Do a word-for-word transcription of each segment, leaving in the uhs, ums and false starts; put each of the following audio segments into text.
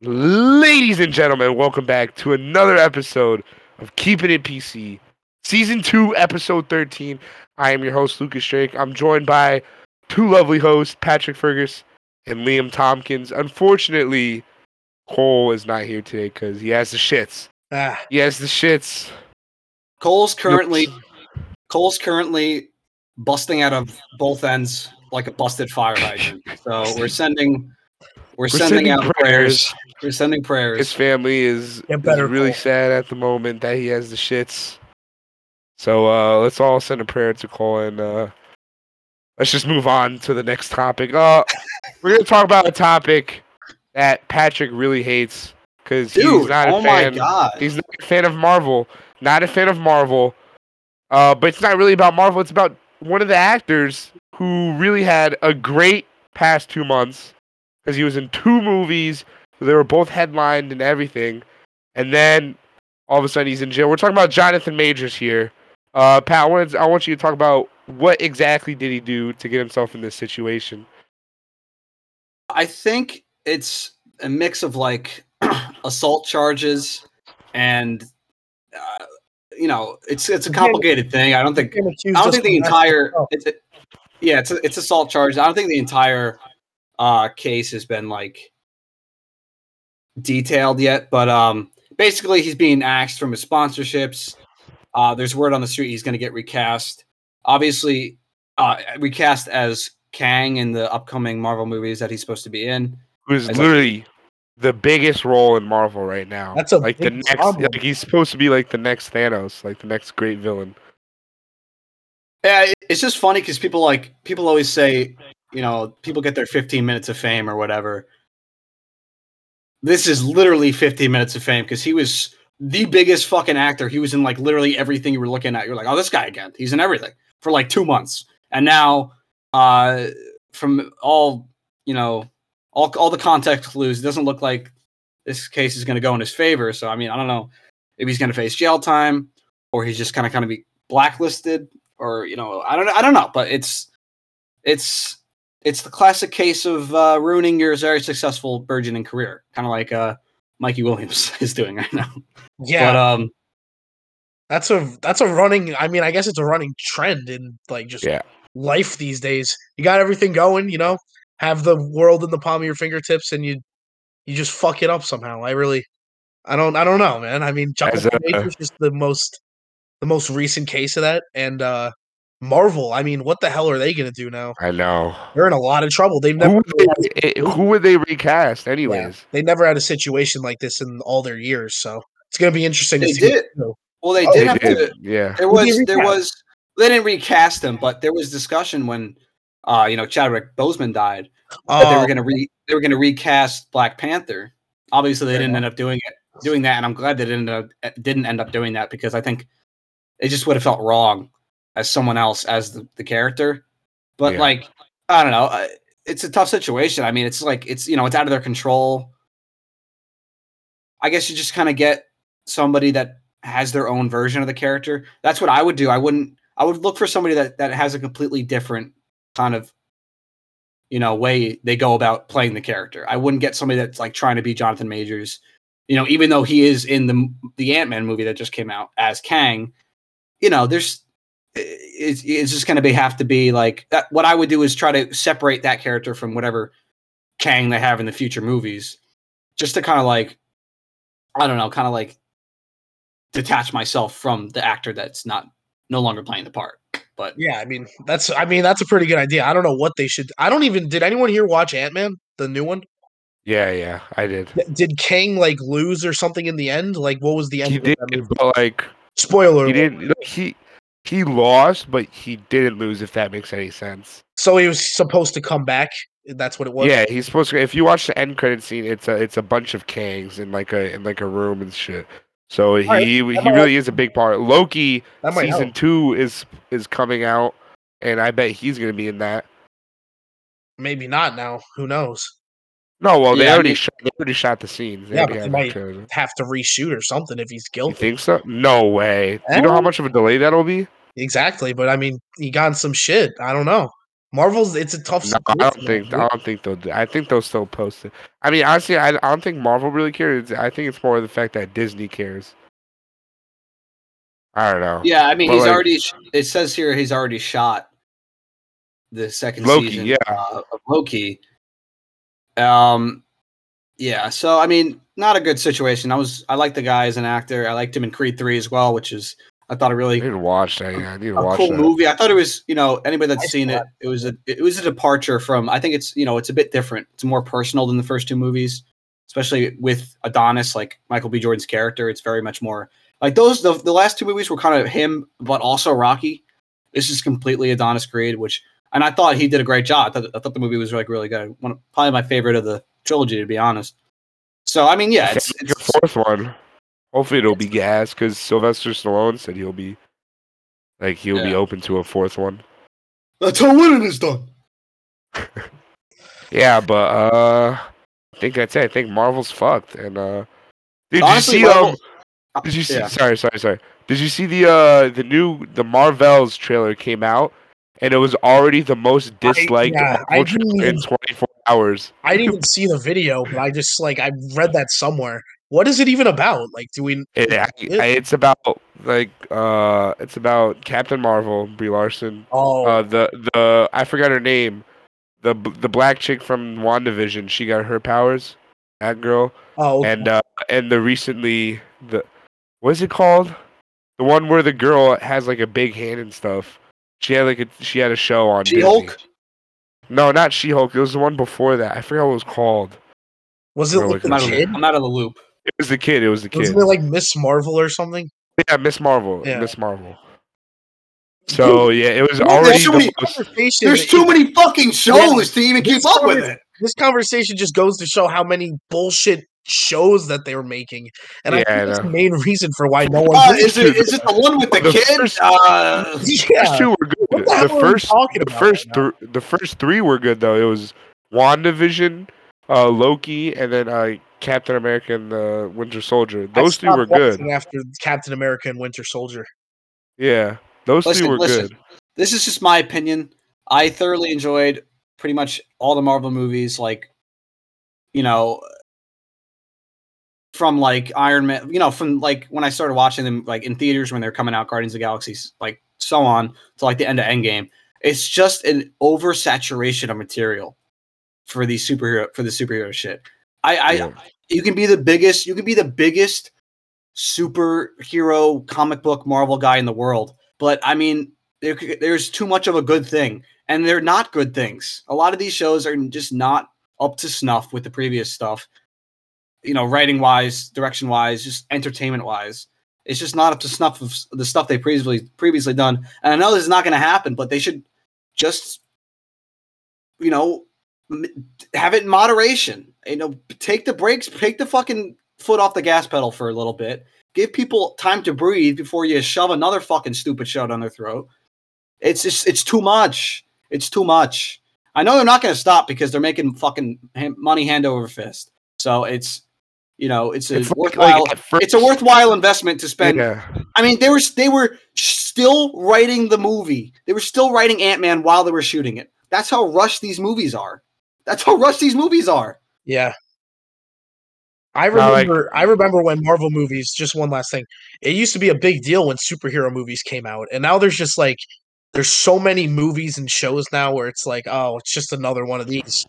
Ladies and gentlemen, welcome back to another episode of Keepin' It P C, Season two, Episode thirteen. I am your host, Lucas Drake. I'm joined by two lovely hosts, Patrick Fergus and Liam Tompkins. Unfortunately, Cole is not here today because he has the shits. Ah. He has the shits. Cole's currently, Cole's currently busting out of both ends like a busted fire hydrant. So we're sending... We're, We're sending, sending out prayers. prayers. We're sending prayers. His family is, is really sad at the moment that he has the shits. So uh, let's all send a prayer to Cole, and uh, let's just move on to the next topic. Uh, we're going to talk about a topic that Patrick really hates because he's not a oh fan. My God. He's not a fan of Marvel. Not a fan of Marvel. Uh, but it's not really about Marvel. It's about one of the actors who really had a great past two months. Because he was in two movies, they were both headlined and everything, and then all of a sudden he's in jail. We're talking about Jonathan Majors here. Uh, Pat, I want, to, I want you to talk about what exactly did he do to get himself in this situation. I think it's a mix of like assault charges and uh, you know, it's it's a complicated thing. I don't think I don't think the entire it's a, yeah it's a, it's assault charges. I don't think the entire Uh, case has been like detailed yet, but um, basically he's being axed from his sponsorships. Uh, there's word on the street he's going to get recast, obviously uh, recast as Kang in the upcoming Marvel movies that he's supposed to be in. Who's literally like, the biggest role in Marvel right now. That's a like the next. Problem. Like he's supposed to be like the next Thanos, like the next great villain. Yeah, it's just funny because people like people always say. You know, people get their fifteen minutes of fame or whatever. This is literally fifteen minutes of fame because he was the biggest fucking actor. He was in like literally everything you were looking at. You're like, oh, this guy again. He's in everything for like two months. And now uh, from all, you know, all all the context clues, it doesn't look like this case is going to go in his favor. So, I mean, I don't know if he's going to face jail time or he's just kind of kind of be blacklisted or, you know, I don't I don't know. But it's it's. It's the classic case of uh, ruining your very successful burgeoning career, kind of like uh, Mikey Williams is doing right now. Yeah, but, um, that's a that's a running. I mean, I guess it's a running trend in like just yeah. life these days. You got everything going, you know, have the world in the palm of your fingertips, and you you just fuck it up somehow. I really, I don't, I don't know, man. I mean, Jonathan Majors is just the most the most recent case of that, and. uh Marvel, I mean, what the hell are they going to do now? I know. They're in a lot of trouble. They've never. Who would they, who would they recast anyways? Yeah, they never had a situation like this in all their years, so it's going to be interesting they to see. Did. Well, they oh, did they have did. to. Yeah. There was, there was, they didn't recast him, but there was discussion when, uh, you know, Chadwick Boseman died, that uh, they were going to re, they were going to recast Black Panther. Obviously, they didn't end up doing it, doing that, and I'm glad they didn't end up, didn't end up doing that because I think it just would have felt wrong. As someone else, as the, the character, but yeah. like I don't know, it's a tough situation. I mean, it's like it's you know it's out of their control. I guess you just kind of get somebody that has their own version of the character. That's what I would do. I wouldn't. I would look for somebody that that has a completely different kind of you know way they go about playing the character. I wouldn't get somebody that's like trying to be Jonathan Majors. You know, even though he is in the the Ant-Man movie that just came out as Kang. You know, there's. It's, it's just going to be have to be like that, what I would do is try to separate that character from whatever Kang they have in the future movies just to kind of like, I don't know, kind of like detach myself from the actor that's not no longer playing the part. But yeah, I mean, that's, I mean, that's a pretty good idea. I don't know what they should, I don't even, did anyone here watch Ant-Man, the new one? Yeah, yeah, I did. Did Kang like lose or something in the end? Like what was the end? He did, but like spoiler. He didn't, he, He lost, but he didn't lose, if that makes any sense. So he was supposed to come back? That's what it was? Yeah, he's supposed to. If you watch the end credit scene, it's a it's a bunch of Kangs in like a in like a room and shit. So he, right. he, he really help. is a big part. Loki season help. two is is coming out, and I bet he's going to be in that. Maybe not now. Who knows? No, well, they yeah, already I mean, shot, they already shot the scenes. They yeah, but they might to... have to reshoot or something if he's guilty. You think so? No way. Do you know how much of a delay that'll be? Exactly, but I mean, he got some shit. I don't know. Marvel's it's a tough. No, I don't think I don't think they'll do. I think they'll still post it. I mean, honestly, I, I don't think Marvel really cares. I think it's more the fact that Disney cares. I don't know. Yeah, I mean, but he's like, already. It says here he's already shot the second Loki, season yeah. uh, of Loki. Um, yeah. So I mean, not a good situation. I was. I like the guy as an actor. I liked him in Creed three as well, which is. I thought it really. I need to watch that. Yeah, I need to watch that. A cool movie. I thought it was, you know, anybody that's seen it, it was a, it was a departure from. I think it's, you know, it's a bit different. It's more personal than the first two movies, especially with Adonis, like Michael B. Jordan's character. It's very much more like those. The, the last two movies were kind of him, but also Rocky. This is completely Adonis Creed, which, and I thought he did a great job. I thought, I thought the movie was like really good. One, probably my favorite of the trilogy, to be honest. So I mean, yeah, it's, it's the fourth one. Hopefully it'll be gas because Sylvester Stallone said he'll be, like he'll yeah. be open to a fourth one. That's how winning is done. yeah, but uh, I think that's it. I think Marvel's fucked. And uh, did Honestly, you see? Marvel- um, did you see? Yeah. Sorry, sorry, sorry. Did you see the uh the new the Marvels trailer came out and it was already the most disliked I, yeah, trailer in twenty-four hours? I didn't even see the video, but I just like I read that somewhere. What is it even about? Like, do we? It, it, it's about like uh, it's about Captain Marvel, Brie Larson. Oh, uh, the the I forgot her name. The the black chick from WandaVision. She got her powers. That girl. Oh, okay. and uh, and the recently the what is it called? The one where the girl has like a big hand and stuff. She had like a she had a show on. She-Hulk. No, not She-Hulk. It was the one before that. I forgot what it was called. Was it like the kid? I'm out of the loop. It was the kid. It was the kid. Wasn't it like Miss Marvel or something? Yeah, Miss Marvel. Yeah. Miss Marvel. So yeah, it was Dude, already. So the most... There's too many fucking shows yeah, to even keep up with it. This conversation just goes to show how many bullshit shows that they were making, and yeah, I think I that's the main reason for why no one. Uh, is it? Is it the one with the, the kid? First, uh, yeah. first two were good. The, the first, we the first, right th- the first three were good though. It was WandaVision, uh, Loki, and then I. Uh, Captain America and the Winter Soldier. Those three were good. After Captain America and Winter Soldier. Yeah. Those listen, two were listen. good. This is just my opinion. I thoroughly enjoyed pretty much all the Marvel movies, like, you know, from like Iron Man, you know, from like when I started watching them like in theaters when they're coming out, Guardians of the Galaxy, like so on, to like the end of Endgame. It's just an oversaturation of material for the superhero for the superhero shit. I, I yeah. you can be the biggest you can be the biggest superhero comic book Marvel guy in the world, but I mean there, there's too much of a good thing, and they're not good things. A lot of these shows are just not up to snuff with the previous stuff, you know, writing wise, direction wise, just entertainment wise. It's just not up to snuff of the stuff they previously previously done. And I know this is not going to happen, but they should just, you know. Have it in moderation. You know, take the breaks, take the fucking foot off the gas pedal for a little bit. Give people time to breathe before you shove another fucking stupid shot down their throat. It's just, it's too much. It's too much. I know they're not going to stop because they're making fucking money hand over fist. So it's, you know, it's a it's worthwhile. Like first, it's a worthwhile investment to spend. Yeah. I mean, they were they were still writing the movie. They were still writing Ant-Man while they were shooting it. That's how rushed these movies are. That's how rushed these movies are. Yeah. I remember I, like, I remember when Marvel movies, just one last thing, it used to be a big deal when superhero movies came out. And now there's just like, there's so many movies and shows now where it's like, oh, it's just another one of these.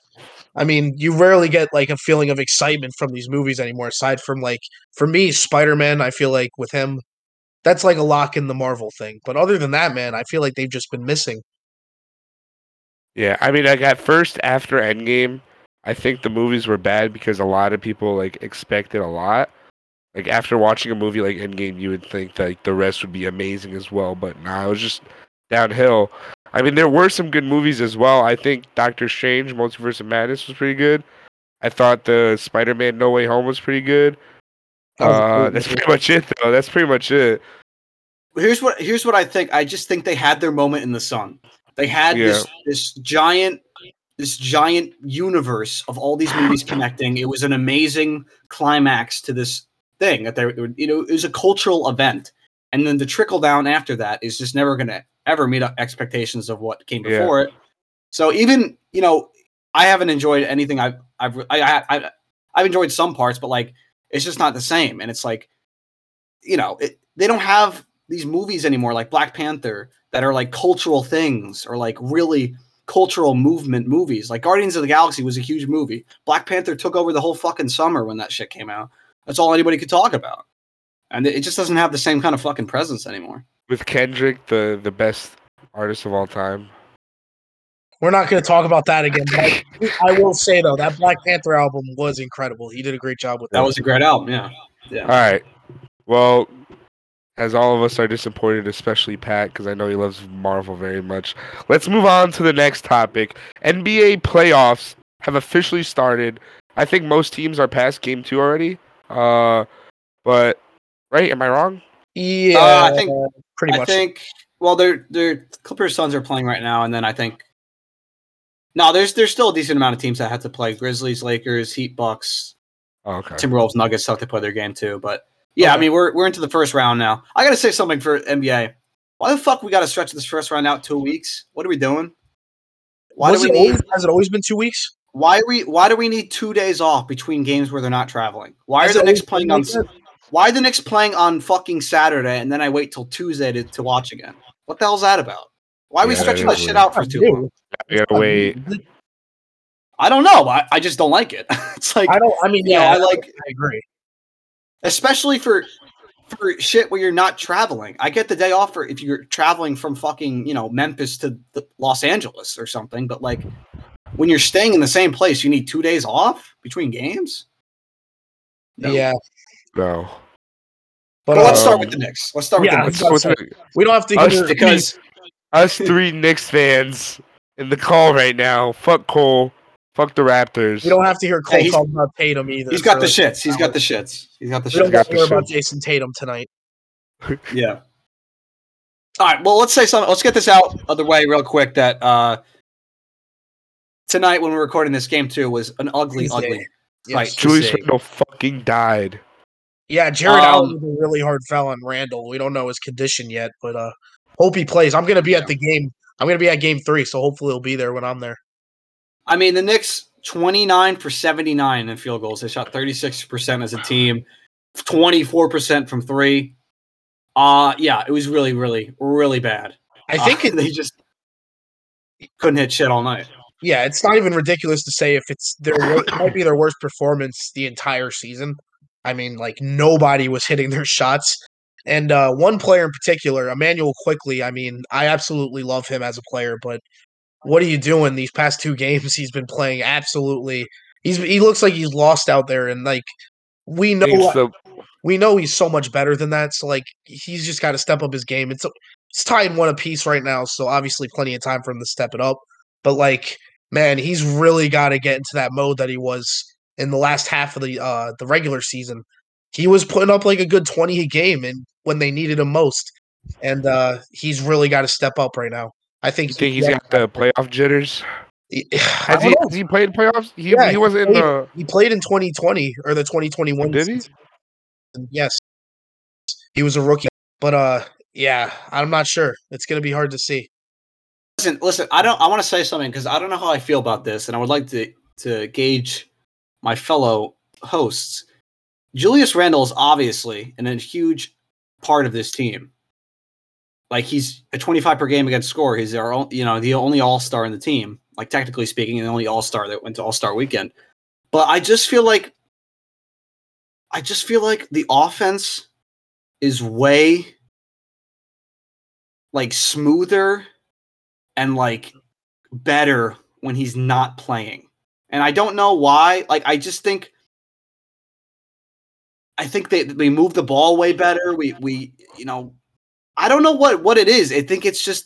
I mean, you rarely get like a feeling of excitement from these movies anymore. Aside from like, for me, Spider-Man, I feel like with him, that's like a lock in the Marvel thing. But other than that, man, I feel like they've just been missing. Yeah, I mean, like at first, after Endgame, I think the movies were bad because a lot of people like expected a lot. Like after watching a movie like Endgame, you would think that, like the rest would be amazing as well, but nah, it was just downhill. I mean, there were some good movies as well. I think Doctor Strange, Multiverse of Madness was pretty good. I thought the Spider-Man No Way Home was pretty good. That was uh, that's pretty much it, though. That's pretty much it. Here's what here's what I think. I just think they had their moment in the sun. They had yeah. this this giant this giant universe of all these movies connecting. It was an amazing climax to this thing that they were, you know, it was a cultural event, and then the trickle down after that is just never going to ever meet up expectations of what came before yeah. it. So even, you know, I haven't enjoyed anything. I've I've I, I I've enjoyed some parts, but like it's just not the same. And it's like, you know, it, they don't have these movies anymore, like Black Panther, that are like cultural things or like really cultural movement movies. Like Guardians of the Galaxy was a huge movie. Black Panther took over the whole fucking summer when that shit came out. That's all anybody could talk about. And it just doesn't have the same kind of fucking presence anymore. With Kendrick, the, the best artist of all time. We're not going to talk about that again. I will say, though, that Black Panther album was incredible. He did a great job with that. That was a great album, yeah. yeah. All right. Well, as all of us are disappointed, especially Pat, because I know he loves Marvel very much, let's move on to the next topic. N B A playoffs have officially started. I think most teams are past game two already. Uh, but, right? Am I wrong? Yeah, uh, I think pretty much. I think, well, their their Clippers Suns are playing right now, and then I think no, there's there's still a decent amount of teams that have to play. Grizzlies, Lakers, Heat, Bucks, oh, okay. Timberwolves, Nuggets have to play their game too. But yeah, okay. I mean we're we're into the first round now. I gotta say something for N B A. Why the fuck we gotta stretch this first round out two weeks? What are we doing? Why do we need, always, has it always been two weeks? Why we why do we need two days off between games where they're not traveling? Why has are the Knicks playing on? Why are the Knicks playing on fucking Saturday and then I wait till Tuesday to, to watch again? What the hell's that about? Why are we yeah, stretching that shit out for too long? Yeah, wait. I don't know. I, I just don't like it. It's like I don't. I mean, yeah, you know, I like. I agree. Especially for for shit where you're not traveling. I get the day off for if you're traveling from fucking you know Memphis to the Los Angeles or something. But like when you're staying in the same place, you need two days off between games. No. Yeah. No. But well, um, let's start with the Knicks. Let's start with yeah, the Knicks. Let's start with we don't have to us, because us three Knicks fans in the call right now. Fuck Cole. Fuck the Raptors. We don't have to hear Cole hey, talk about Tatum either. He's got the shits. He's got the shits. He's got the shits. We don't have to hear about Jason Tatum tonight. Yeah. All right. Well, let's say something. Let's get this out of the way real quick. That uh, tonight when we were recording this game two was an ugly, Tuesday. ugly fight. Yes. Julius Randle fucking died. Yeah, Jared um, Allen was a really hard foul on Randall. We don't know his condition yet, but uh, hope he plays. I'm going to be at the game. I'm going to be at game three, so hopefully he'll be there when I'm there. I mean, the Knicks, twenty-nine for seventy-nine in field goals. They shot thirty-six percent as a team, twenty-four percent from three. Uh, yeah, it was really, really, really bad. I think uh, it, they just couldn't hit shit all night. Yeah, it's not even ridiculous to say if it's their it might be their worst performance the entire season. I mean, like, nobody was hitting their shots. And uh, one player in particular, Immanuel Quickley, I mean, I absolutely love him as a player, but what are you doing these past two games? He's been playing absolutely – He's he looks like he's lost out there, and, like, we know the- we know he's so much better than that. So, like, he's just got to step up his game. It's, it's tied one apiece right now, so obviously plenty of time for him to step it up. But, like, man, he's really got to get into that mode that he was – in the last half of the uh, the regular season. He was putting up like a good twenty a game and when they needed him most. And uh, he's really got to step up right now. I think, you think he's got the playoff jitters. He, has, he, has he played playoffs? He, yeah, he wasn't he played, in the... He played in twenty twenty or the twenty twenty-one Did season. He? Yes. He was a rookie. But uh, yeah, I'm not sure. It's going to be hard to see. Listen, listen, I don't I want to say something because I don't know how I feel about this and I would like to to gauge my fellow hosts. Julius Randle is obviously and a huge part of this team. Like he's a twenty-five per game against score. He's our own, you know, the only all-star in the team, like technically speaking, and the only all-star that went to all-star weekend. But I just feel like, I just feel like the offense is way like smoother and like better when he's not playing. And I don't know why. Like, I just think, I think they we move the ball way better. We we you know, I don't know what, what it is. I think it's just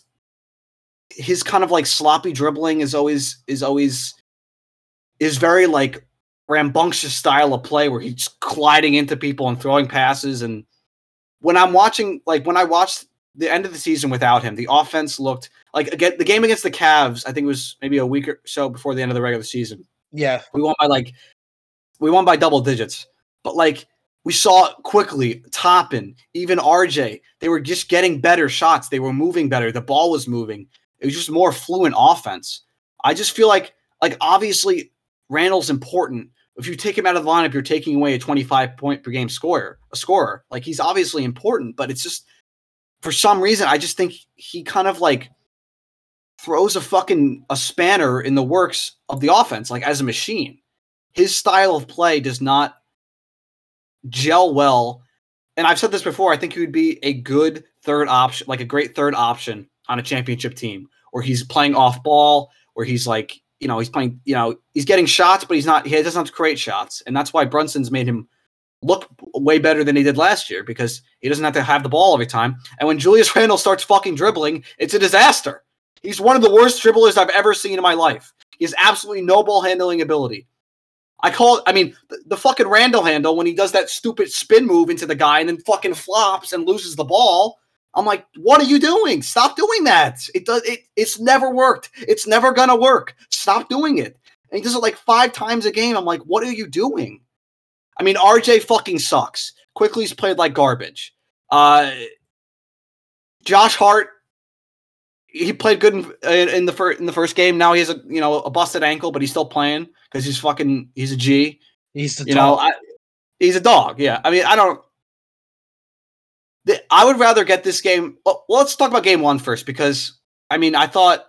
his kind of like sloppy dribbling is always is always is very like rambunctious style of play where he's colliding into people and throwing passes. And when I'm watching, like when I watched the end of the season without him, the offense looked like again the game against the Cavs. I think it was maybe a week or so before the end of the regular season. Yeah. We won by like, we won by double digits, but like we saw Quickley, Toppin, even R J, they were just getting better shots. They were moving better. The ball was moving. It was just more fluent offense. I just feel like, like obviously Randle's important. If you take him out of the lineup, you're taking away a twenty-five point per game scorer, a scorer. Like, he's obviously important, but it's just, for some reason, I just think he kind of like throws a fucking a spanner in the works of the offense, like as a machine. His style of play does not gel well. And I've said this before, I think he would be a good third option, like a great third option on a championship team, where he's playing off ball, where he's like, you know, he's playing, you know, he's getting shots, but he's not, he doesn't have to create shots. And that's why Brunson's made him look way better than he did last year, because he doesn't have to have the ball every time. And when Julius Randle starts fucking dribbling, it's a disaster. He's one of the worst dribblers I've ever seen in my life. He has absolutely no ball handling ability. I call it, I mean, the, the fucking Randle handle when he does that stupid spin move into the guy and then fucking flops and loses the ball. I'm like, what are you doing? Stop doing that. It does. It, it's never worked. It's never going to work. Stop doing it. And he does it like five times a game. I'm like, what are you doing? I mean, R J fucking sucks. Quickley's played like garbage. Uh, Josh Hart, he played good in, in, in the first in the first game. Now he has a you know a busted ankle, but he's still playing because he's fucking he's a G. He's the you dog. know I, he's a dog. Yeah, I mean, I don't. I would rather get this game. Well, let's talk about game one first, because, I mean, I thought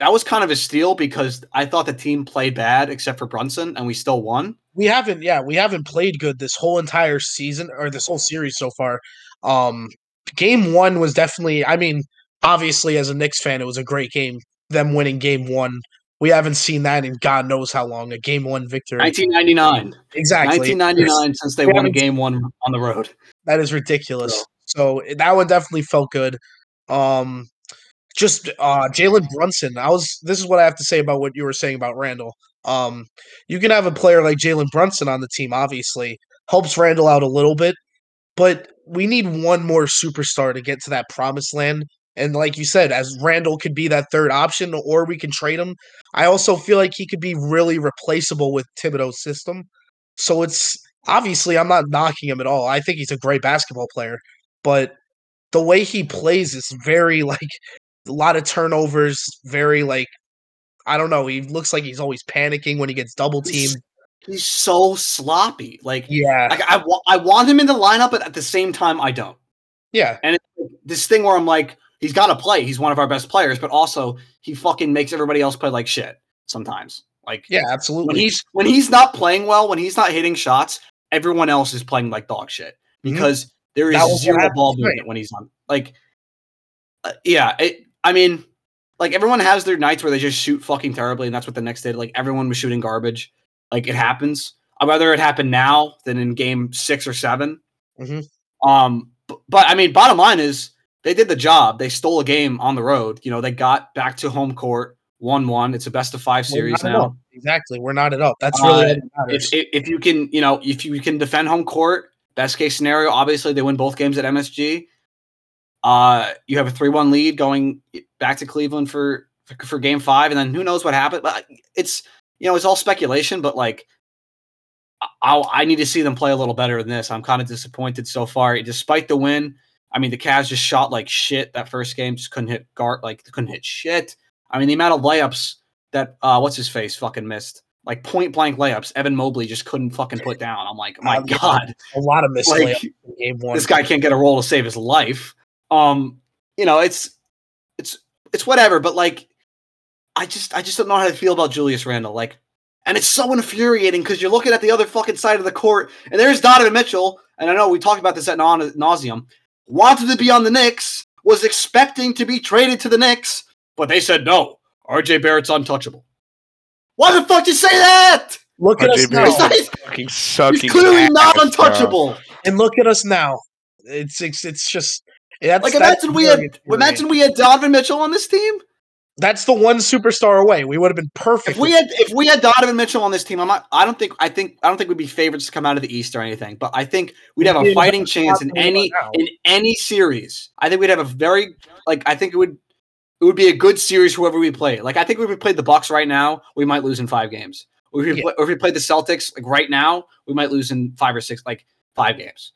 that was kind of a steal, because I thought the team played bad except for Brunson, and we still won. We haven't, yeah, we haven't played good this whole entire season, or this whole series so far. Um, game one was definitely, I mean, obviously as a Knicks fan, it was a great game, them winning game one. We haven't seen that in God knows how long, a game one victory. nineteen ninety-nine. Exactly. nineteen ninety-nine since they won a game one on the road. That is ridiculous. So that one definitely felt good. Um, just uh, Jalen Brunson. I was. This is what I have to say about what you were saying about Randle. Um, you can have a player like Jalen Brunson on the team, obviously. Helps Randle out a little bit. But we need one more superstar to get to that promised land. And like you said, as Randle could be that third option, or we can trade him. I also feel like he could be really replaceable with Thibodeau's system. So it's obviously, I'm not knocking him at all. I think he's a great basketball player, but the way he plays is very like a lot of turnovers. Very like, I don't know. He looks like he's always panicking when he gets double teamed. He's so sloppy. Like, yeah, like I, wa- I want him in the lineup, but at the same time, I don't. Yeah. And it's this thing where I'm like, he's got to play. He's one of our best players, but also he fucking makes everybody else play like shit sometimes. Like, yeah, absolutely. When he's when he's not playing well, when he's not hitting shots, everyone else is playing like dog shit because mm-hmm. there is zero ball movement when he's on. Like, uh, yeah, it, I mean, like everyone has their nights where they just shoot fucking terribly, and that's what the Knicks did. Like everyone was shooting garbage. Like it happens. I'd rather it happen now than in game six or seven. Mm-hmm. Um, but, but I mean, bottom line is, they did the job. They stole a game on the road. You know, they got back to home court, one one. It's a best of five series now. Exactly. We're not at up. That's really uh, what if, if if you can, you know, if you can defend home court, best case scenario, obviously they win both games at M S G. Uh, you have a three one lead going back to Cleveland for, for for game five, and then who knows what happened. But it's, you know, it's all speculation, but like I I need to see them play a little better than this. I'm kind of disappointed so far. Despite the win, I mean, the Cavs just shot like shit that first game. Just couldn't hit guard. Like, they couldn't hit shit. I mean, the amount of layups that, uh, what's his face, fucking missed. Like, point blank layups. Evan Mobley just couldn't fucking put down. I'm like, my uh, God. A lot of missed like, layups in game one. This guy can't get a roll to save his life. Um, You know, it's, it's, it's whatever. But, like, I just, I just don't know how to feel about Julius Randle. Like, and it's so infuriating because you're looking at the other fucking side of the court, and there's Donovan Mitchell. And I know we talked about this at na- nauseum. Wanted to be on the Knicks, was expecting to be traded to the Knicks, but they said no. R J Barrett's untouchable. Why the fuck did you say that? Look at us now. He's clearly not untouchable. And look at us now. It's it's it's just that's, like imagine we had imagine we had Donovan Mitchell on this team. That's the one superstar away. We would have been perfect. If we had if we had Donovan Mitchell on this team, I'm not. I don't think. I think. I don't think we'd be favorites to come out of the East or anything. But I think we'd have a fighting chance in any in any series. I think we'd have a very like. I think it would it would be a good series whoever we play. Like I think if we played the Bucks right now, we might lose in five games. Or if we, yeah. or if we played the Celtics like right now, we might lose in five or six like five games.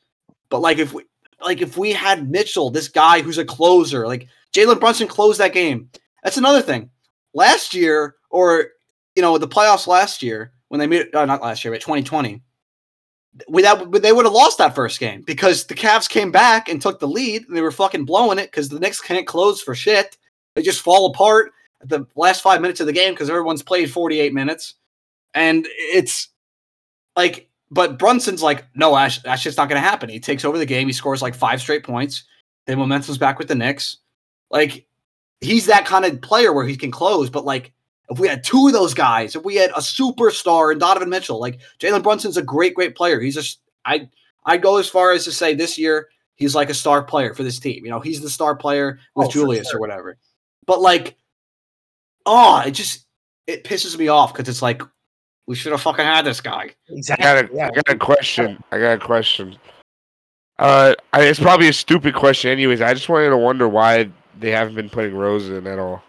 But like if we like if we had Mitchell, this guy who's a closer, like Jalen Brunson closed that game. That's another thing. last year, or, you know, the playoffs last year, when they made uh, not last year, but twenty twenty, without, they would have lost that first game because the Cavs came back and took the lead, and they were fucking blowing it because the Knicks can't close for shit. They just fall apart at the last five minutes of the game because everyone's played forty-eight minutes. And it's like, but Brunson's like, no, Ash, that shit's not going to happen. He takes over the game. He scores like five straight points. Then momentum's back with the Knicks. Like, he's that kind of player where he can close. But like, if we had two of those guys, if we had a superstar in Donovan Mitchell, like Jalen Brunson's a great, great player. He's just, I, I go as far as to say this year, he's like a star player for this team. You know, he's the star player with oh, Julius sure. or whatever. But like, oh, it just, it pisses me off because it's like, we should have fucking had this guy. Exactly. I got a, I got a question. I got a question. Uh, I, it's probably a stupid question anyways. I just wanted to wonder why they haven't been putting Rose in at all.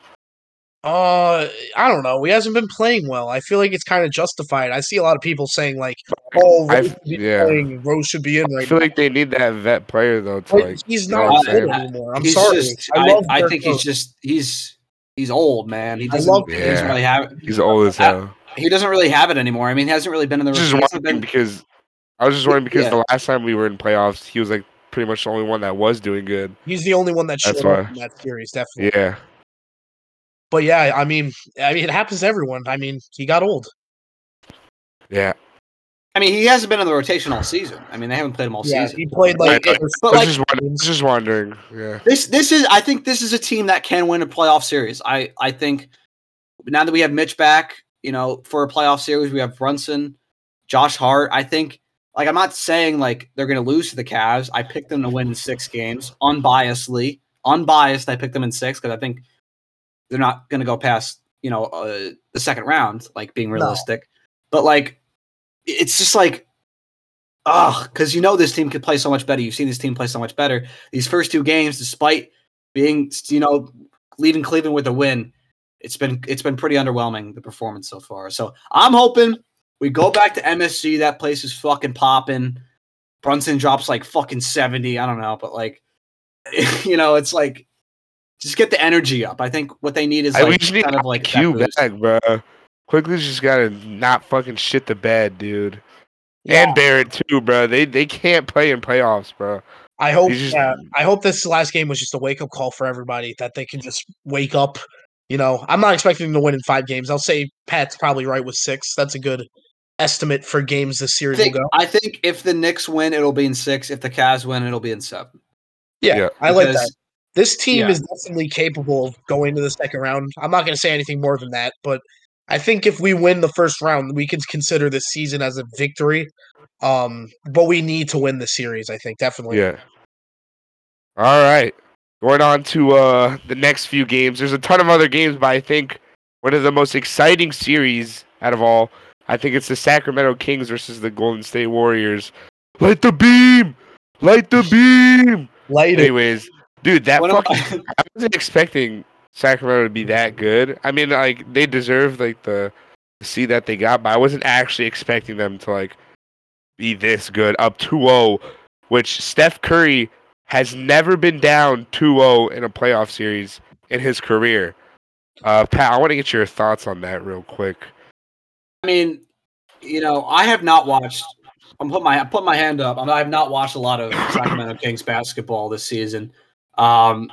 Uh, I don't know. He hasn't been playing well. I feel like it's kind of justified. I see a lot of people saying like, "Oh, Rose, I, should, be yeah. playing. Rose should be in." Right I feel now. Like they need that vet player though. To, like, he's not good anymore. I'm he's sorry. Just, I, I, I think coach. he's just he's he's old, man. He doesn't. I love he yeah. doesn't really have. He's old as hell. He doesn't really have it anymore. I mean, he hasn't really been in the. Just wondering because I was just wondering because yeah. the last time we were in playoffs, he was like pretty much the only one that was doing good. He's the only one that showed up in that series, definitely. Yeah. But yeah, I mean, I mean, it happens to everyone. I mean, he got old. Yeah. I mean, he hasn't been in the rotation all season. I mean, they haven't played him all yeah, season. He played like. Right. It was, but I was like, just wondering. Just wondering. Yeah. This this is I think this is a team that can win a playoff series. I I think now that we have Mitch back. You know, for a playoff series, we have Brunson, Josh Hart. I think, like, I'm not saying, like, they're going to lose to the Cavs. I picked them to win in six games, unbiasedly. Unbiased, I picked them in six because I think they're not going to go past, you know, uh, the second round, like, being realistic. No. But, like, it's just like, ugh, because you know this team could play so much better. You've seen this team play so much better. These first two games, despite being, you know, leaving Cleveland with a win, It's been it's been pretty underwhelming, the performance so far. So I'm hoping we go back to M S G. That place is fucking popping. Brunson drops like fucking seventy. I don't know, but like, you know, it's like just get the energy up. I think what they need is like kind need of like Q back, bro. Quickley's just gotta not fucking shit the bed, dude. Yeah. And Barrett too, bro. They they can't play in playoffs, bro. I hope just, uh, I hope this last game was just a wake up call for everybody that they can just wake up. You know, I'm not expecting them to win in five games. I'll say Pat's probably right with six. That's a good estimate for games this series think, will go. I think if the Knicks win, it'll be in six. If the Cavs win, it'll be in seven. Yeah, yeah. I because, like that. This team yeah. is definitely capable of going to the second round. I'm not going to say anything more than that, but I think if we win the first round, we can consider this season as a victory. Um, but we need to win the series, I think, definitely. Yeah. All right. Going on to uh, the next few games. There's a ton of other games, but I think one of the most exciting series out of all, I think it's the Sacramento Kings versus the Golden State Warriors. Light the beam! Light the beam! Light it. Anyways, dude, that what fucking... I-, I wasn't expecting Sacramento to be that good. I mean, like, they deserve, like, the C that they got, but I wasn't actually expecting them to, like, be this good. Up two oh, which Steph Curry has never been down two oh in a playoff series in his career. Uh, Pat, I want to get your thoughts on that real quick. I mean, you know, I have not watched – I'm putting my, put my hand up. I have not watched a lot of Sacramento Kings basketball this season, um,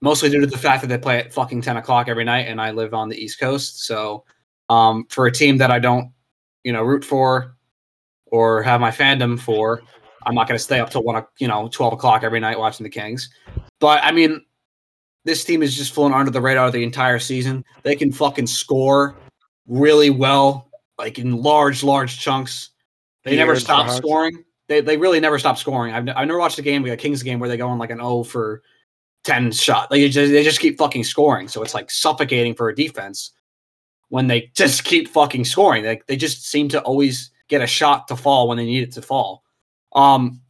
mostly due to the fact that they play at fucking ten o'clock every night, and I live on the East Coast. So um, for a team that I don't, you know, root for or have my fandom for – I'm not going to stay up till one, you know, twelve o'clock every night watching the Kings. But I mean, this team has just flown under the radar the entire season. They can fucking score really well, like in large, large chunks. They never stop scoring. They they really never stop scoring. I've n- I've never watched a game, like a Kings game, where they go on like an oh for ten shot. Like just, they just keep fucking scoring. So it's like suffocating for a defense when they just keep fucking scoring. Like they just seem to always get a shot to fall when they need it to fall. Um,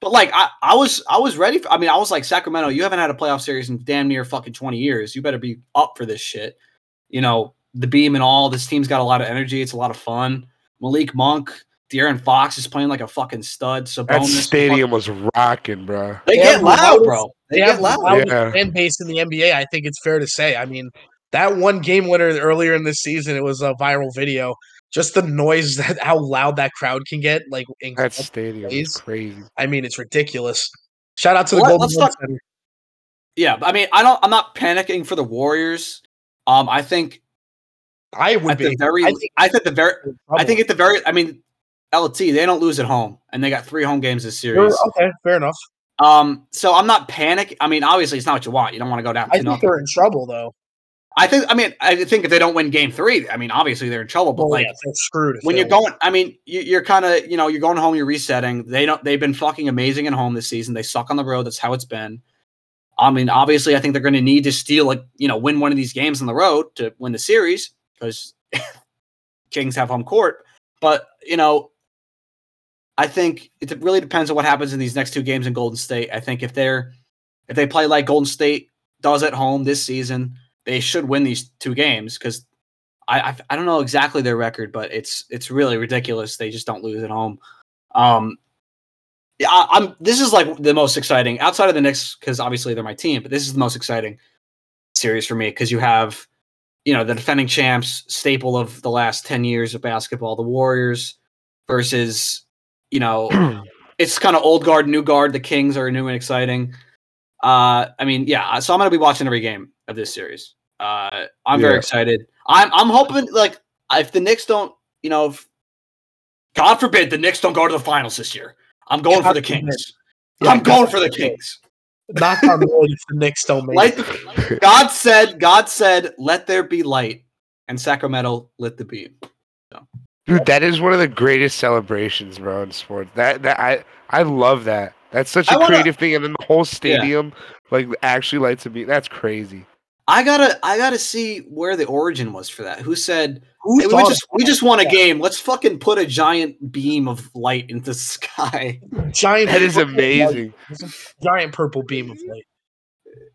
but like I, I was, I was ready for, I mean, I was like, Sacramento, you haven't had a playoff series in damn near fucking twenty years. You better be up for this shit. You know, the beam and all, this team's got a lot of energy. It's a lot of fun. Malik Monk, De'Aaron Fox is playing like a fucking stud. Sabonis, that stadium was rocking, bro. They, they get loud, loud, bro. They, they get loud. Fan base in the N B A. I think it's fair to say. I mean, that one game winner earlier in this season, it was a viral video. Just the noise, that how loud that crowd can get. Like that stadium is crazy. I mean, it's ridiculous. Shout out to the well, Golden State. Not- yeah, I mean, I don't. I'm not panicking for the Warriors. Um, I think I would at be. The very, I think I think the very. Probably. I think at the very. I mean, L T, they don't lose at home, and they got three home games this series. Sure, okay, fair enough. Um, so I'm not panic. I mean, obviously, it's not what you want. You don't want to go down. I think they're in trouble, though. I think. I mean, I think if they don't win Game Three, I mean, obviously they're in trouble. But oh, like, yeah, they're screwed when you're win. going. I mean, you, you're kind of, you know, you're going home. You're resetting. They don't. They've been fucking amazing at home this season. They suck on the road. That's how it's been. I mean, obviously, I think they're going to need to steal, like, you know, win one of these games on the road to win the series because Kings have home court. But you know, I think it really depends on what happens in these next two games in Golden State. I think if they're if they play like Golden State does at home this season, they should win these two games because I, I I don't know exactly their record, but it's it's really ridiculous. They just don't lose at home. Um, yeah, I, I'm. This is like the most exciting outside of the Knicks because obviously they're my team, but this is the most exciting series for me because you have, you know, the defending champs, staple of the last ten years of basketball, the Warriors versus. You know, it's kind of old guard, new guard. The Kings are new and exciting. Uh, I mean, yeah. So I'm going to be watching every game of this series. Uh, I'm yeah. very excited. I'm I'm hoping, like, if the Knicks don't, you know, if, God forbid the Knicks don't go to the finals this year. I'm going God for the Kings. Yeah, I'm God going God for the Kings. Knock on wood if the Knicks don't make light it. The, God said, God said, let there be light, and Sacramento lit the beam. So. Dude, that is one of the greatest celebrations, bro, in sports. That that I I love that. That's such a wanna, creative thing, and then the whole stadium yeah. like actually lights a beam. That's crazy. I gotta I gotta see where the origin was for that. Who said Who hey, we just we just won a game? Let's fucking put a giant beam of light into the sky. Giant. That is amazing. Giant purple beam of light.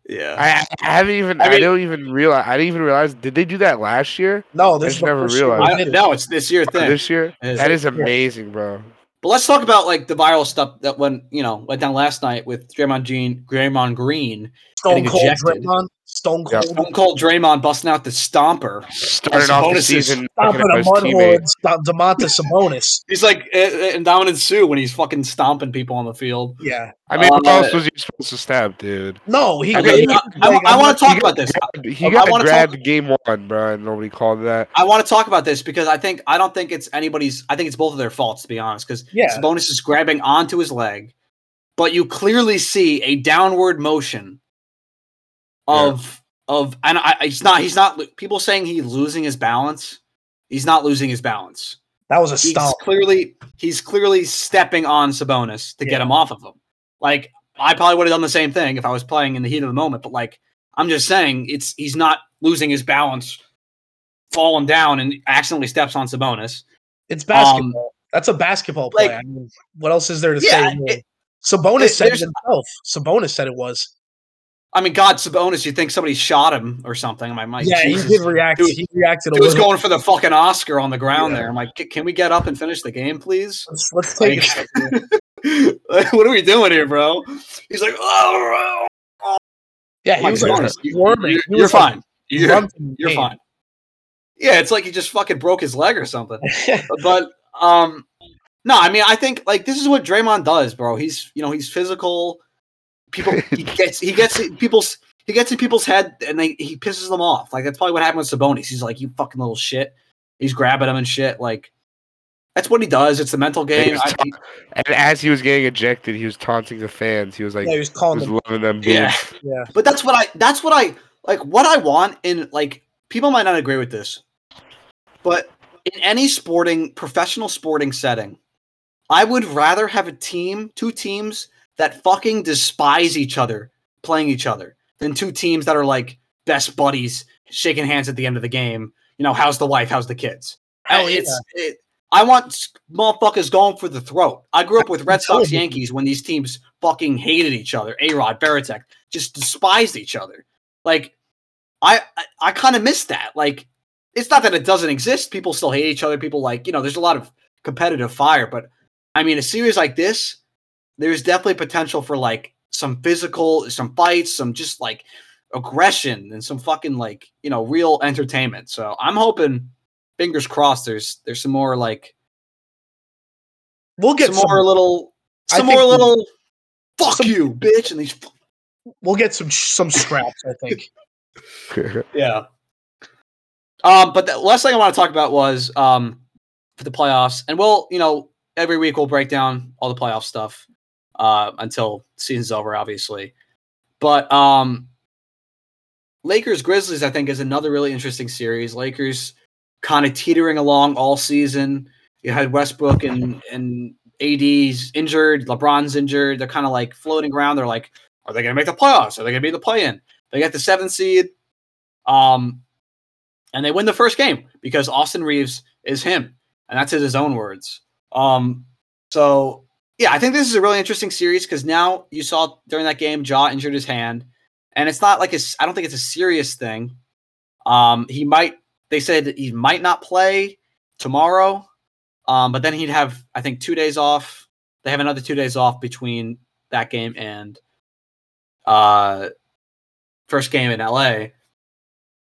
Yeah, I, I haven't even. I, mean, I don't even realize. I didn't even realize. Did they do that last year? No, this I just never realized. I, no, it's this year thing. This year, is that is amazing, bro. But let's talk about like the viral stuff that went, you know, went down last night with Draymond Green, Draymond Green, Stone Cold ejected. Draymond, Stone Cold, Stone Cold Draymond busting out the stomper, starting off the season, stomping a mud hole, Domantas Sabonis. He's like Indominus Sue when he's fucking stomping people on the field. Yeah, I mean, um, what else was he supposed to stab, dude? No, he. Okay, he I, I, I want to talk about this. Grabbed, he got grabbed game one, bro, and nobody called that. I want to talk about this because I think I don't think it's anybody's. I think it's both of their faults, to be honest, because. Yeah. Sabonis is grabbing onto his leg, but you clearly see a downward motion of yeah. of and I, it's not he's not people saying he's losing his balance. He's not losing his balance. That was a stomp. He's clearly he's clearly stepping on Sabonis to yeah. get him off of him. Like I probably would have done the same thing if I was playing in the heat of the moment. But like I'm just saying, it's he's not losing his balance, falling down and accidentally steps on Sabonis. It's basketball. Um, That's a basketball play. Like, I mean, what else is there to yeah, say? It, Sabonis it, said it himself. Sabonis said it was. I mean, God, Sabonis, you think somebody shot him or something? I'm like, my yeah, Jesus. he did react. Dude, he reacted a he little. He was going for the fucking Oscar on the ground yeah. there. I'm like, can we get up and finish the game, please? Let's, let's take like, it. Like, what are we doing here, bro? He's like, oh, oh. yeah, he was like, you're, you're fine. You're, you're fine. Yeah, it's like he just fucking broke his leg or something. But. Um, no, I mean, I think like this is what Draymond does, bro. He's, you know, he's physical. People, he gets, he gets people's, he gets in people's head, and they he pisses them off. Like that's probably what happened with Sabonis. He's like, you fucking little shit. He's grabbing him and shit. Like that's what he does. It's the mental game. Ta- I, he, and as he was getting ejected, he was taunting the fans. He was like, yeah, he was calling he was them. loving them. Yeah. yeah, But that's what I. That's what I like. What I want in like people might not agree with this, but. In any sporting, professional sporting setting, I would rather have a team, two teams that fucking despise each other, playing each other, than two teams that are like best buddies, shaking hands at the end of the game. You know, how's the wife? How's the kids? Oh, yeah. It's, it, I want motherfuckers going for the throat. I grew up with Red Sox, Yankees when these teams fucking hated each other. A-Rod, Baratek, just despised each other. Like, I, I, I kind of miss that. Like, it's not that it doesn't exist. People still hate each other. People like, you know, there's a lot of competitive fire, but I mean, a series like this, there's definitely potential for like some physical, some fights, some just like aggression and some fucking, like, you know, real entertainment. So I'm hoping, fingers crossed, there's there's some more, like, we'll get some, some more little, some more little, fuck some, you, bitch, and these. We'll get some some scraps, I think. Yeah. Um, but the last thing I want to talk about was um for the playoffs, and we'll, you know, every week we'll break down all the playoff stuff uh, until season's over, obviously. But um, Lakers Grizzlies, I think, is another really interesting series. Lakers kind of teetering along all season. You had Westbrook and and A D's injured, LeBron's injured. They're kind of like floating around. They're like, are they going to make the playoffs? Are they going to be in the play-in? They got the seventh seed, um, and they win the first game because Austin Reeves is him, and that's his own words. Um, so, yeah, I think this is a really interesting series because now you saw during that game, Ja injured his hand, and it's not like a, I don't think it's a serious thing. Um, he might, they said he might not play tomorrow, um, but then he'd have, I think, two days off. They have another two days off between that game and uh, first game in L A.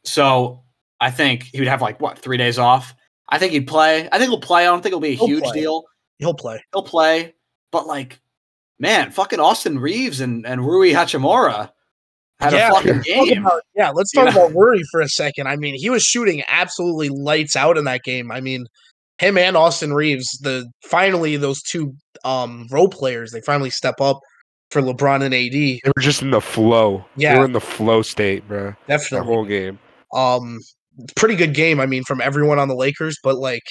So I think he would have like, what, three days off? I think he'd play. I think he'll play. I don't think it'll be a he'll huge play. deal. He'll play. He'll play. But, like, man, fucking Austin Reeves and, and Rui Hachimura had yeah, a fucking game. About, yeah, let's talk you about know? Rui for a second. I mean, he was shooting absolutely lights out in that game. I mean, him and Austin Reeves, the finally those two um, role players, they finally step up for LeBron and A D. They were just in the flow. Yeah. They were in the flow state, bro. Definitely. The whole game. Um, pretty good game, I mean, from everyone on the Lakers. But, like,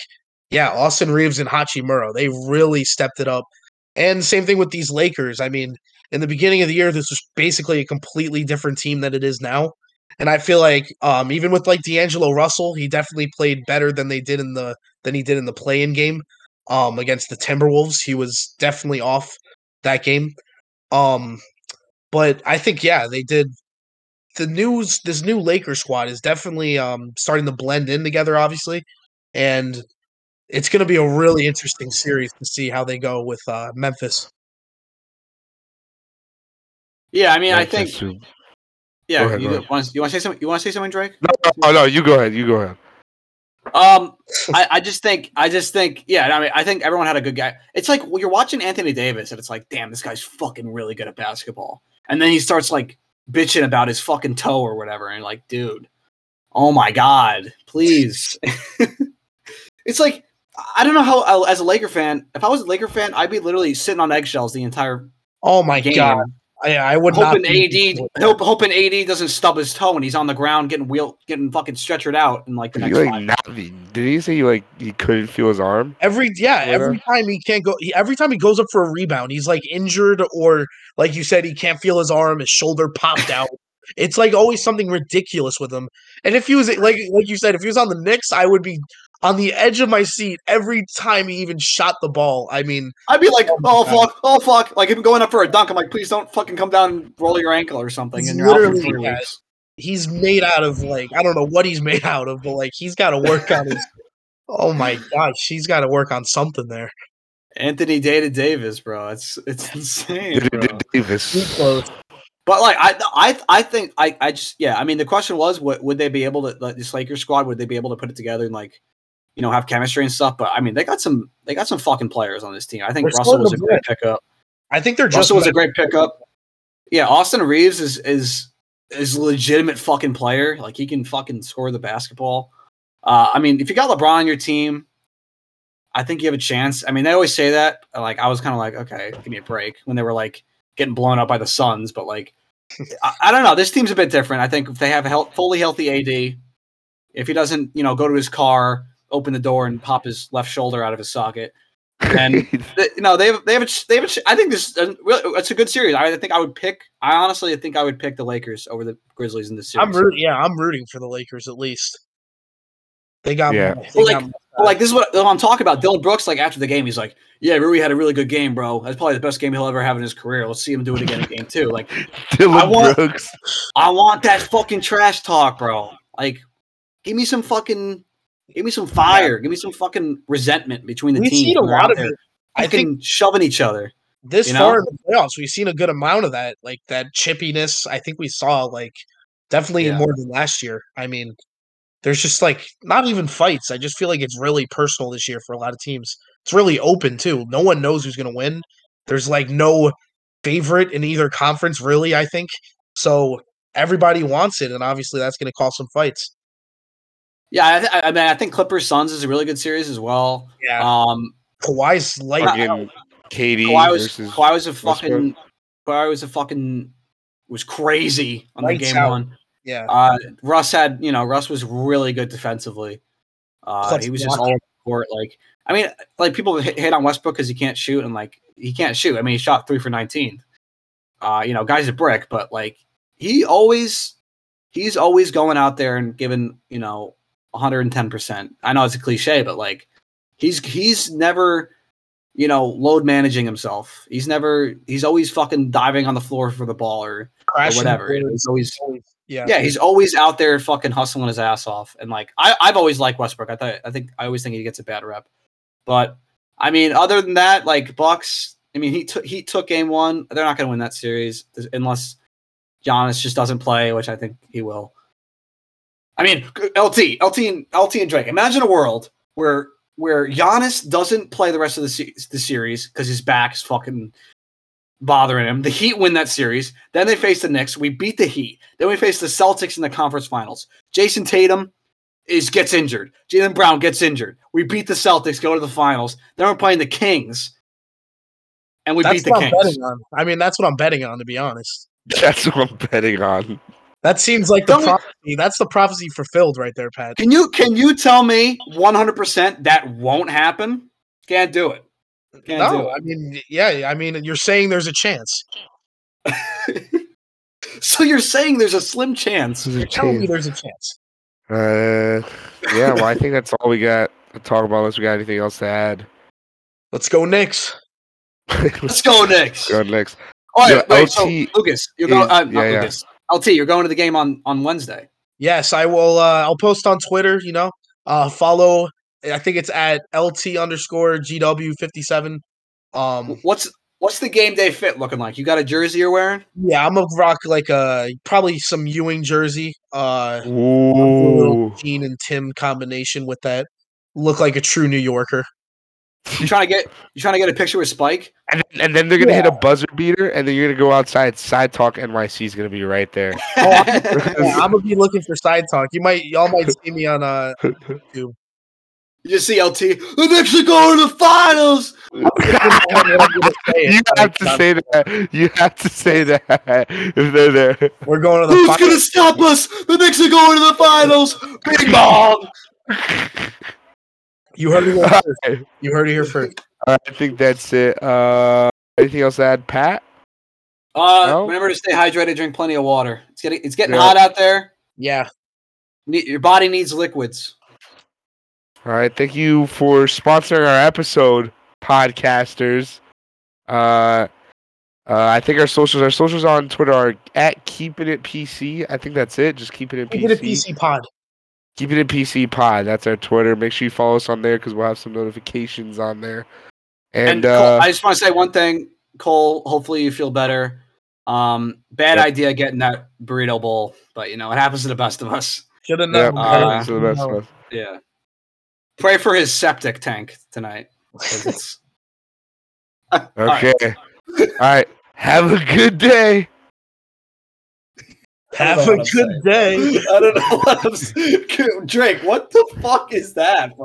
yeah, Austin Reeves and Hachimura, they really stepped it up. And same thing with these Lakers. I mean, in the beginning of the year, this was basically a completely different team than it is now. And I feel like um, even with, like, D'Angelo Russell, he definitely played better than they did in the than he did in the play-in game um, against the Timberwolves. He was definitely off that game. Um, but I think, yeah, they did. The news, this new Lakers squad is definitely um, starting to blend in together, obviously, and it's going to be a really interesting series to see how they go with uh, Memphis. Yeah, I mean, Memphis I think. Too. Yeah, ahead, you, you want to say something? You want to say something, Drake? No, no, no, you go ahead. You go ahead. Um, I, I just think, I just think, yeah. I mean, I think everyone had a good guy. It's like well, you're watching Anthony Davis, and it's like, damn, this guy's fucking really good at basketball. And then he starts like bitching about his fucking toe or whatever, and like, dude, oh my god, please. It's like, I don't know how. As a Laker fan, if I was a Laker fan, I'd be literally sitting on eggshells the entire. Oh my game. god! I, I would hoping not be A D hope, hoping A D doesn't stub his toe and he's on the ground getting wheel getting fucking stretchered out in like the next. Like, not, did he say he like he couldn't feel his arm? Every yeah, whatever. every time he can't go. He, every time he goes up for a rebound, he's like injured or like you said, he can't feel his arm. His shoulder popped out. It's like always something ridiculous with him. And if he was like like you said, if he was on the Knicks, I would be on the edge of my seat every time he even shot the ball. I mean, I'd be like, oh fuck, oh fuck, like him going up for a dunk. I'm like, please don't fucking come down and roll your ankle or something. And you're literally, out for three yeah, weeks. He's made out of like I don't know what he's made out of, but like he's got to work on his. Oh my gosh, he's got to work on something there. Anthony Data Davis, bro, it's it's insane. Bro. Davis. But like I, I, I think I, I just yeah. I mean, the question was, what would they be able to like, this Lakers squad? Would they be able to put it together and like, you know, have chemistry and stuff? But I mean, they got some, they got some fucking players on this team. I think We're Russell was a great pickup. I think they're just Russell was a great pickup. Yeah, Austin Reeves is is is a legitimate fucking player. Like he can fucking score the basketball. Uh, I mean, if you got LeBron on your team, I think you have a chance. I mean, they always say that. Like I was kind of like, okay, give me a break when they were like getting blown up by the Suns, but like. I, I don't know. This team's a bit different. I think if they have a health, fully healthy A D, if he doesn't, you know, go to his car, open the door, and pop his left shoulder out of his socket, and they, you know, they have, they have, a, they have. A, I think this, uh, really, it's a good series. I, I think I would pick. I honestly think I would pick the Lakers over the Grizzlies in this series. I'm rooting, yeah, I'm rooting for the Lakers at least. They got yeah. me. They like, got me. Like this is what I'm talking about. Dylan Brooks, like after the game, he's like, "Yeah, Rui had a really good game, bro. That's probably the best game he'll ever have in his career. Let's see him do it again in game two." Like, Dylan I want, Brooks. I want that fucking trash talk, bro. Like, give me some fucking, give me some fire, yeah. give me some fucking resentment between the teams. We've seen a lot of it. I think shoving each other this you know? far in the playoffs. We've seen a good amount of that, like that chippiness. I think we saw like Definitely yeah. more than last year. I mean, there's just like not even fights. I just feel like it's really personal this year for a lot of teams. It's really open too. No one knows who's going to win. There's like no favorite in either conference, really, I think. So everybody wants it, and obviously that's going to cause some fights. Yeah, I, th- I mean, I think Clippers Suns is a really good series as well. Yeah, um, Kawhi's light. K D Kawhi was Kawhi was a fucking Kawhi was a fucking was crazy on Lights the game out. one. Yeah, uh, Russ had you know Russ was really good defensively. Uh, he was just all over the court. Like I mean, like people hate on Westbrook because he can't shoot, and like he can't shoot. I mean, he shot three for nineteen. Uh, you know, guy's a brick, but like he always he's always going out there and giving you know one hundred ten percent. I know it's a cliche, but like he's he's never. You know, load managing himself. He's never. He's always fucking diving on the floor for the ball or, or whatever. You know, he's always, yeah, yeah. He's always out there fucking hustling his ass off. And like, I, I've always liked Westbrook. I thought, I think, I always think he gets a bad rep. But I mean, other than that, like Bucks. I mean, he took he took game one. They're not going to win that series unless Giannis just doesn't play, which I think he will. I mean, L T, L T, and L T and Drake. Imagine a world where. Where Giannis doesn't play the rest of the, se- the series because his back is fucking bothering him. The Heat win that series. Then they face the Knicks. We beat the Heat. Then we face the Celtics in the conference finals. Jason Tatum is gets injured. Jalen Brown gets injured. We beat the Celtics, go to the finals. Then we're playing the Kings, and we that's beat the what Kings. I'm betting on. I mean, that's what I'm betting on, to be honest. That's what I'm betting on. That seems like the Don't prophecy. We, that's the prophecy fulfilled right there, Pat. Can you can you tell me one hundred percent that won't happen? Can't do it. Can't no, do it. I mean, yeah, I mean, you're saying there's a chance. So you're saying there's a slim chance. You're telling me there's a chance. Uh, yeah, well, I think that's all we got to talk about unless we got anything else to add. Let's go Knicks. Let's go Knicks. Let's go Knicks. All right, wait, so Lucas, you're going uh, not yeah, Lucas. Yeah. L T, you're going to the game on, on Wednesday. Yes, I will. Uh, I'll post on Twitter, you know, uh, follow. I think it's at L T underscore G W fifty-seven. Um, what's what's the game day fit looking like? You got a jersey you're wearing? Yeah, I'm going to rock like a, probably some Ewing jersey. Uh, Ooh. Little Gene and Tim combination with that. Look like a true New Yorker. You trying to get you trying to get a picture with Spike, and then, and then they're gonna yeah. hit a buzzer beater, and then you're gonna go outside. Side Talk N Y C is gonna be right there. Oh, I'm, yeah, I'm gonna be looking for Side Talk. You might y'all might see me on uh YouTube. You just see L T. The Knicks are going to the finals. You have to say that. You have to say that if they're there. We're going to the. Who's finals. Gonna stop us? The Knicks are going to the finals. Big ball. You heard it here first. You heard it here first. I think that's it. Uh, anything else to add, Pat? Uh, no? Remember to stay hydrated. Drink plenty of water. It's getting it's getting yeah. hot out there. Yeah, ne- your body needs liquids. All right. Thank you for sponsoring our episode, podcasters. Uh, uh, I think our socials our socials on Twitter are at Keepin' It P C. I think that's it. Just Keepin' It P C. Keepin' It P C Pod. Keep it in P C Pod. That's our Twitter. Make sure you follow us on there because we'll have some notifications on there. And, and Cole, uh, I just want to say one thing, Cole. Hopefully you feel better. Um, bad yep. idea getting that burrito bowl, but you know it happens to the best of us. Should have known. Yep, uh, to the best of us. Yeah. Pray for his septic tank tonight. Okay. All right. All right. Have a good day. Have a good day. I don't know what I'm saying. Drake, what the fuck is that?